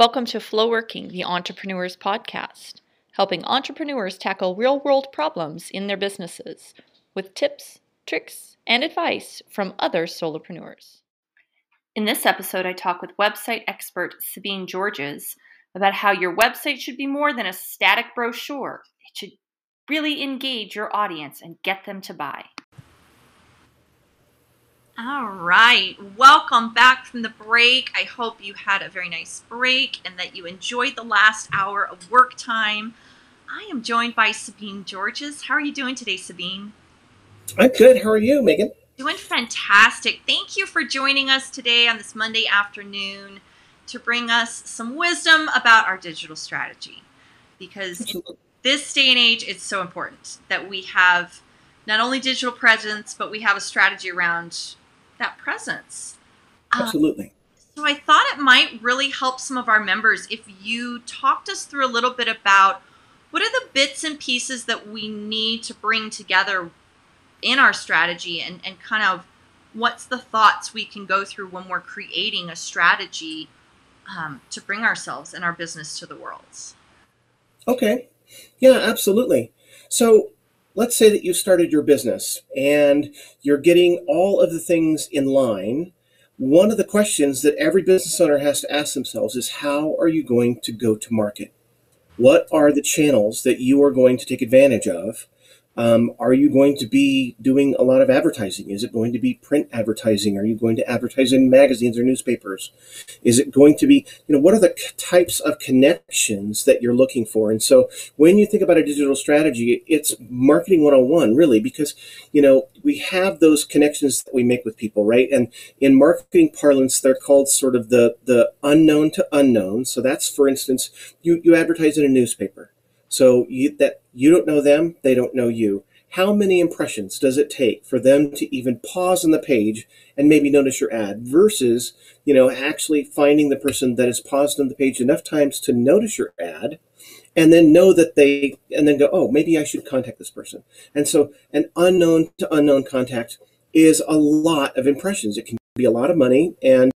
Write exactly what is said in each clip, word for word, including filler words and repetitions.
Welcome to Flow Working, the Entrepreneurs Podcast, helping entrepreneurs tackle real-world problems in their businesses with tips, tricks, and advice from other solopreneurs. In this episode, I talk with website expert Sabene Georges about how your website should be more than a static brochure. It should really engage your audience and get them to buy. All right. Welcome back from the break. I hope you had a very nice break and that you enjoyed the last hour of work time. I am joined by Sabene Georges. How are you doing today, Sabene? I'm good. How are you, Megan? Doing fantastic. Thank you for joining us today on this Monday afternoon to bring us some wisdom about our digital strategy, because Absolutely. In this day and age, it's so important that we have not only digital presence, but we have a strategy around that presence. Absolutely. Um, so I thought it might really help some of our members if you talked us through a little bit about what are the bits and pieces that we need to bring together in our strategy, and, and kind of what's the thoughts we can go through when we're creating a strategy um, to bring ourselves and our business to the world. Okay. Yeah, absolutely. So let's say that you started your business and you're getting all of the things in line. One of the questions that every business owner has to ask themselves is, how are you going to go to market? What are the channels that you are going to take advantage of? Um, are you going to be doing a lot of advertising? Is it going to be print advertising? Are you going to advertise in magazines or newspapers? Is it going to be, you know, what are the types of connections that you're looking for? And so when you think about a digital strategy, it's marketing one oh one, really, because, you know, we have those connections that we make with people, right? And in marketing parlance, they're called sort of the, the unknown to unknown. So that's, for instance, you, you advertise in a newspaper. So you, that you don't know them, they don't know you. How many impressions does it take for them to even pause on the page and maybe notice your ad versus, you know, actually finding the person that has paused on the page enough times to notice your ad and then know that they, and then go, oh, maybe I should contact this person. And so an unknown to unknown contact is a lot of impressions. It can be a lot of money, and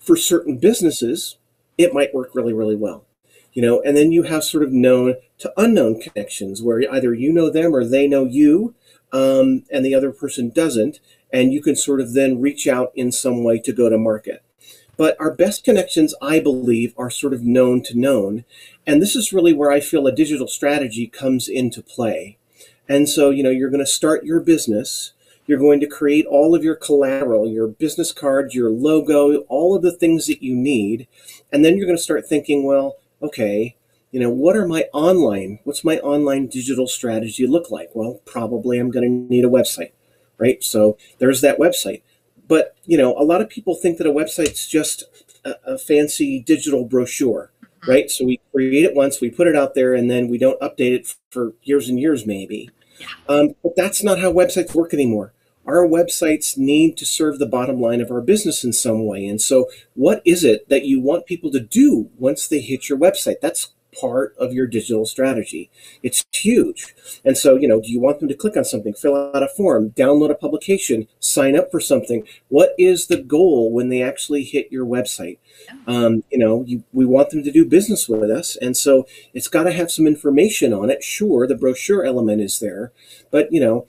for certain businesses, it might work really, really well. You know, and then you have sort of known to unknown connections where either you know them or they know you, um, and the other person doesn't, and you can sort of then reach out in some way to go to market. But our best connections, I believe, are sort of known to known, and this is really where I feel a digital strategy comes into play. And so, you know, you're going to start your business. You're going to create all of your collateral, your business cards, your logo, all of the things that you need, and then you're going to start thinking, well, okay, you know, what are my online, what's my online digital strategy look like? Well, probably I'm going to need a website, right? So there's that website. But, you know, a lot of people think that a website's just a, a fancy digital brochure, right? So we create it once, we put it out there, and then we don't update it for years and years maybe. Um, but that's not how websites work anymore. Our websites need to serve the bottom line of our business in some way. And so what is it that you want people to do once they hit your website? That's part of your digital strategy. It's huge. And so, you know, do you want them to click on something, fill out a form, download a publication, sign up for something? What is the goal when they actually hit your website? Um, you know, you, we want them to do business with us. And so it's got to have some information on it. Sure, the brochure element is there, but, you know,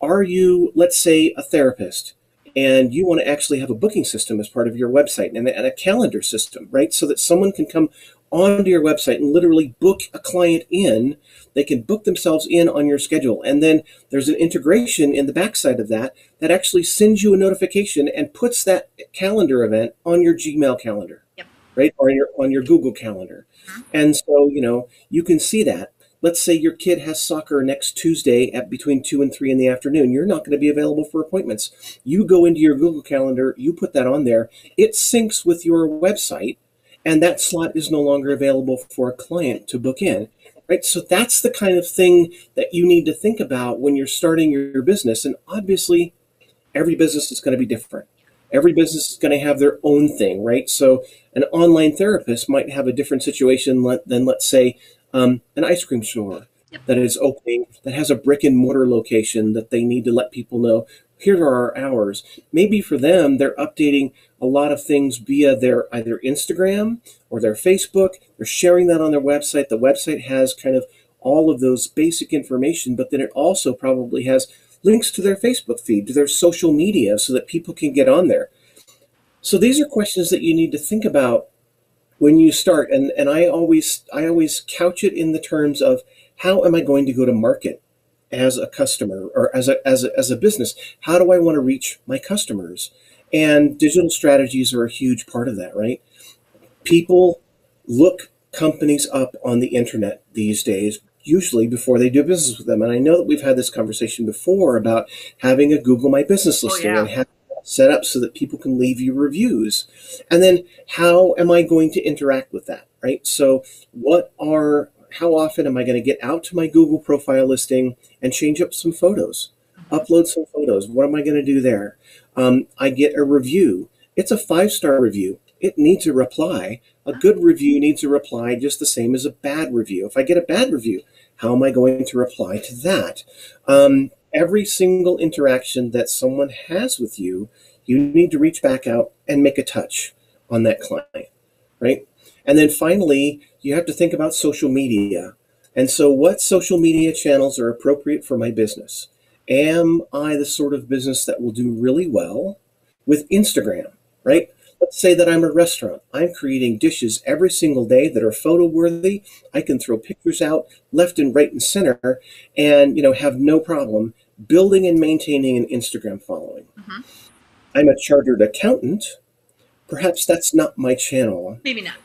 are you, let's say, a therapist, and you want to actually have a booking system as part of your website and a calendar system, right? So that someone can come onto your website and literally book a client in. They can book themselves in on your schedule. And then there's an integration in the backside of that that actually sends you a notification and puts that calendar event on your Gmail calendar, yep. right? Or on your, on your Google Calendar. And so, you know, you can see that. Let's say your kid has soccer next Tuesday at between two and three in the afternoon. You're not going to be available for appointments. You go into your Google Calendar, you put that on there, it syncs with your website, and that slot is no longer available for a client to book in, right? So that's the kind of thing that you need to think about when you're starting your business. And obviously, every business is going to be different. Every business is going to have their own thing, right? So an online therapist might have a different situation than, let's say, Um, an ice cream store yep. that is opening, that has a brick and mortar location that they need to let people know here are our hours. Maybe for them, they're updating a lot of things via their either Instagram or their Facebook. They're sharing that on their website. The website has kind of all of those basic information, but then it also probably has links to their Facebook feed, to their social media, so that people can get on there. So these are questions that you need to think about when you start. And, and I always I always couch it in the terms of, how am I going to go to market as a customer or as a, as a, as a business? How do I want to reach my customers? And digital strategies are a huge part of that, right? People look companies up on the internet these days, usually before they do business with them. And I know that we've had this conversation before about having a Google My Business listing oh, yeah. and having that set up so that people can leave you reviews. And then how am I going to interact with that, right? So what are, how often am I going to get out to my Google profile listing and change up some photos, upload some photos? What am I going to do there? Um, I get a review. It's a five-star review. It needs a reply. A good review needs a reply just the same as a bad review. If I get a bad review, how am I going to reply to that? Um, every single interaction that someone has with you, you need to reach back out and make a touch on that client, right? And then finally, you have to think about social media. And so what social media channels are appropriate for my business? Am I the sort of business that will do really well with Instagram, right? Let's say that I'm a restaurant. I'm creating dishes every single day that are photo worthy. I can throw pictures out left and right and center and, you know, have no problem building and maintaining an Instagram following. Mm-hmm. I'm a chartered accountant. Perhaps that's not my channel. Maybe not.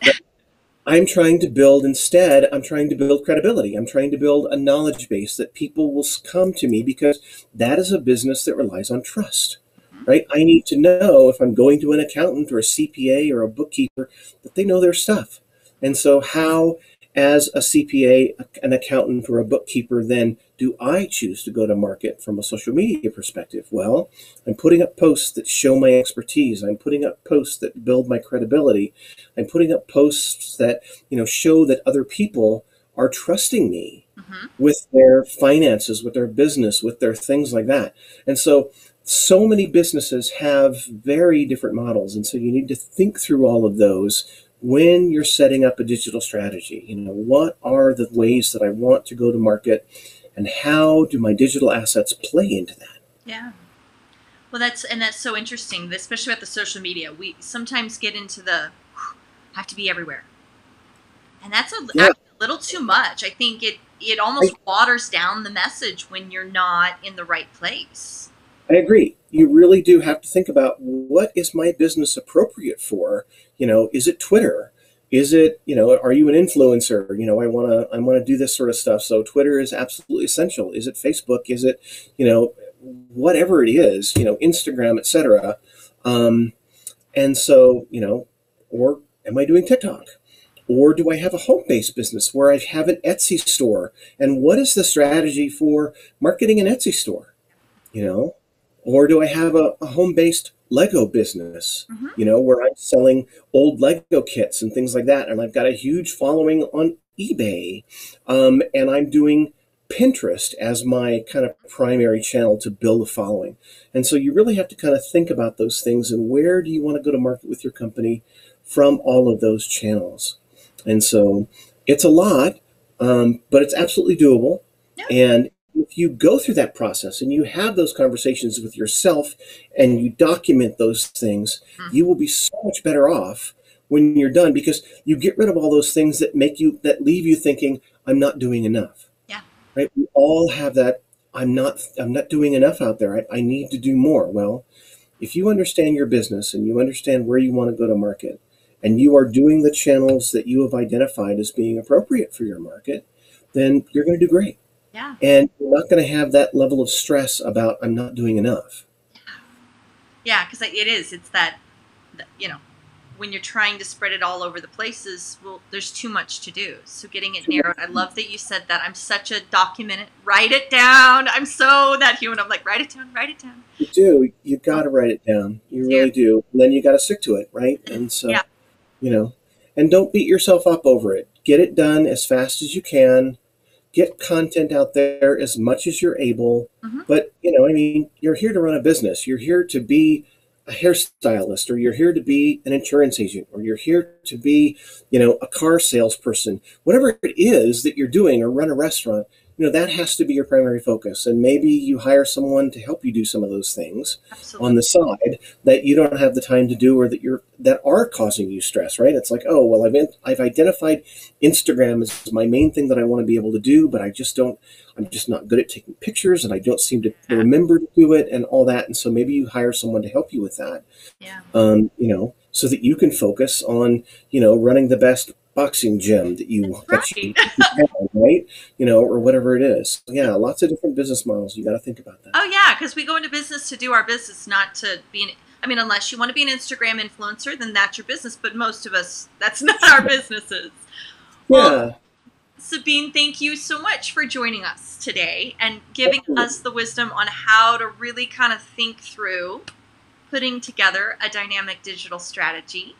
I'm trying to build instead, I'm trying to build credibility. I'm trying to build a knowledge base that people will come to me, because that is a business that relies on trust. Right? I need to know, if I'm going to an accountant or a C P A or a bookkeeper, that they know their stuff. And so how, as a C P A, an accountant, or a bookkeeper, then do I choose to go to market from a social media perspective? Well, I'm putting up posts that show my expertise. I'm putting up posts that build my credibility. I'm putting up posts that, you know, show that other people are trusting me mm-hmm. with their finances, with their business, with their things like that. And so So many businesses have very different models, and so you need to think through all of those when you're setting up a digital strategy. You know, what are the ways that I want to go to market, and how do my digital assets play into that? Yeah. Well, that's and that's so interesting, especially about the social media. We sometimes get into the have to be everywhere, and that's a, yeah. a little too much. I think it it almost I, waters down the message when you're not in the right place. I agree. You really do have to think about, what is my business appropriate for? You know, is it Twitter? Is it, you know, are you an influencer? You know, I want to, I want to do this sort of stuff. So Twitter is absolutely essential. Is it Facebook? Is it, you know, whatever it is, you know, Instagram, et cetera. Um, and so, you know, or am I doing TikTok? Or do I have a home-based business where I have an Etsy store? And what is the strategy for marketing an Etsy store? You know? Or do I have a, a home-based Lego business, mm-hmm. you know, where I'm selling old Lego kits and things like that, and I've got a huge following on eBay, um, and I'm doing Pinterest as my kind of primary channel to build a following. And so you really have to kind of think about those things, and where do you want to go to market with your company from all of those channels. And so it's a lot, um, but it's absolutely doable. Yeah. And if you go through that process and you have those conversations with yourself and you document those things, mm-hmm. you will be so much better off when you're done, because you get rid of all those things that make you, that leave you thinking, I'm not doing enough. Yeah. Right. We all have that. I'm not, I'm not doing enough out there. I, I need to do more. Well, if you understand your business and you understand where you want to go to market, and you are doing the channels that you have identified as being appropriate for your market, then you're going to do great. Yeah. And you're not going to have that level of stress about, I'm not doing enough. Yeah, because yeah, it is. It's that, you know, when you're trying to spread it all over the places, well, there's too much to do. So getting it narrowed. I love that you said that. I'm such a document. Write it down. I'm so that human. I'm like, write it down, write it down. You do. You got to write it down. You really yeah. do. And then you got to stick to it, right? And so, yeah. you know, and don't beat yourself up over it. Get it done as fast as you can. get content out there as much as you're able. Mm-hmm. But, you know, I mean, you're here to run a business. You're here to be a hairstylist, or you're here to be an insurance agent, or you're here to be, you know, a car salesperson, whatever it is that you're doing, or run a restaurant, you know, that has to be your primary focus. And maybe you hire someone to help you do some of those things Absolutely. On the side that you don't have the time to do, or that you're, that are causing you stress, right? It's like, oh, well, I've, in, I've identified Instagram as my main thing that I want to be able to do, but I just don't, I'm just not good at taking pictures, and I don't seem to remember to do it and all that. And so maybe you hire someone to help you with that, yeah. um, you know, so that you can focus on, you know, running the best boxing gym that you want, right. You, right? You know, or whatever it is. Yeah. Lots of different business models. You got to think about that. Oh yeah. Cause we go into business to do our business, not to be an, I mean, unless you want to be an Instagram influencer, then that's your business. But most of us, that's not our businesses. Well, yeah. Sabene, thank you so much for joining us today and giving us the wisdom on how to really kind of think through putting together a dynamic digital strategy.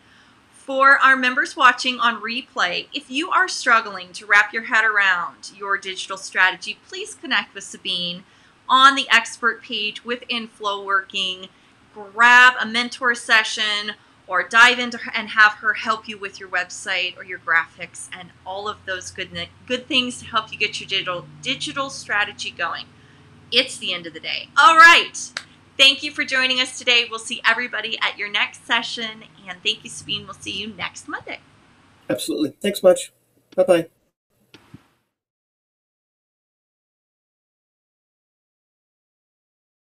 For our members watching on replay, if you are struggling to wrap your head around your digital strategy, please connect with Sabene on the expert page within Flow Working. Grab a mentor session, or dive into her and have her help you with your website or your graphics and all of those good good things to help you get your digital digital strategy going. It's the end of the day. All right. Thank you for joining us today. We'll see everybody at your next session. And thank you, Sabene. We'll see you next Monday. Absolutely. Thanks much. Bye-bye.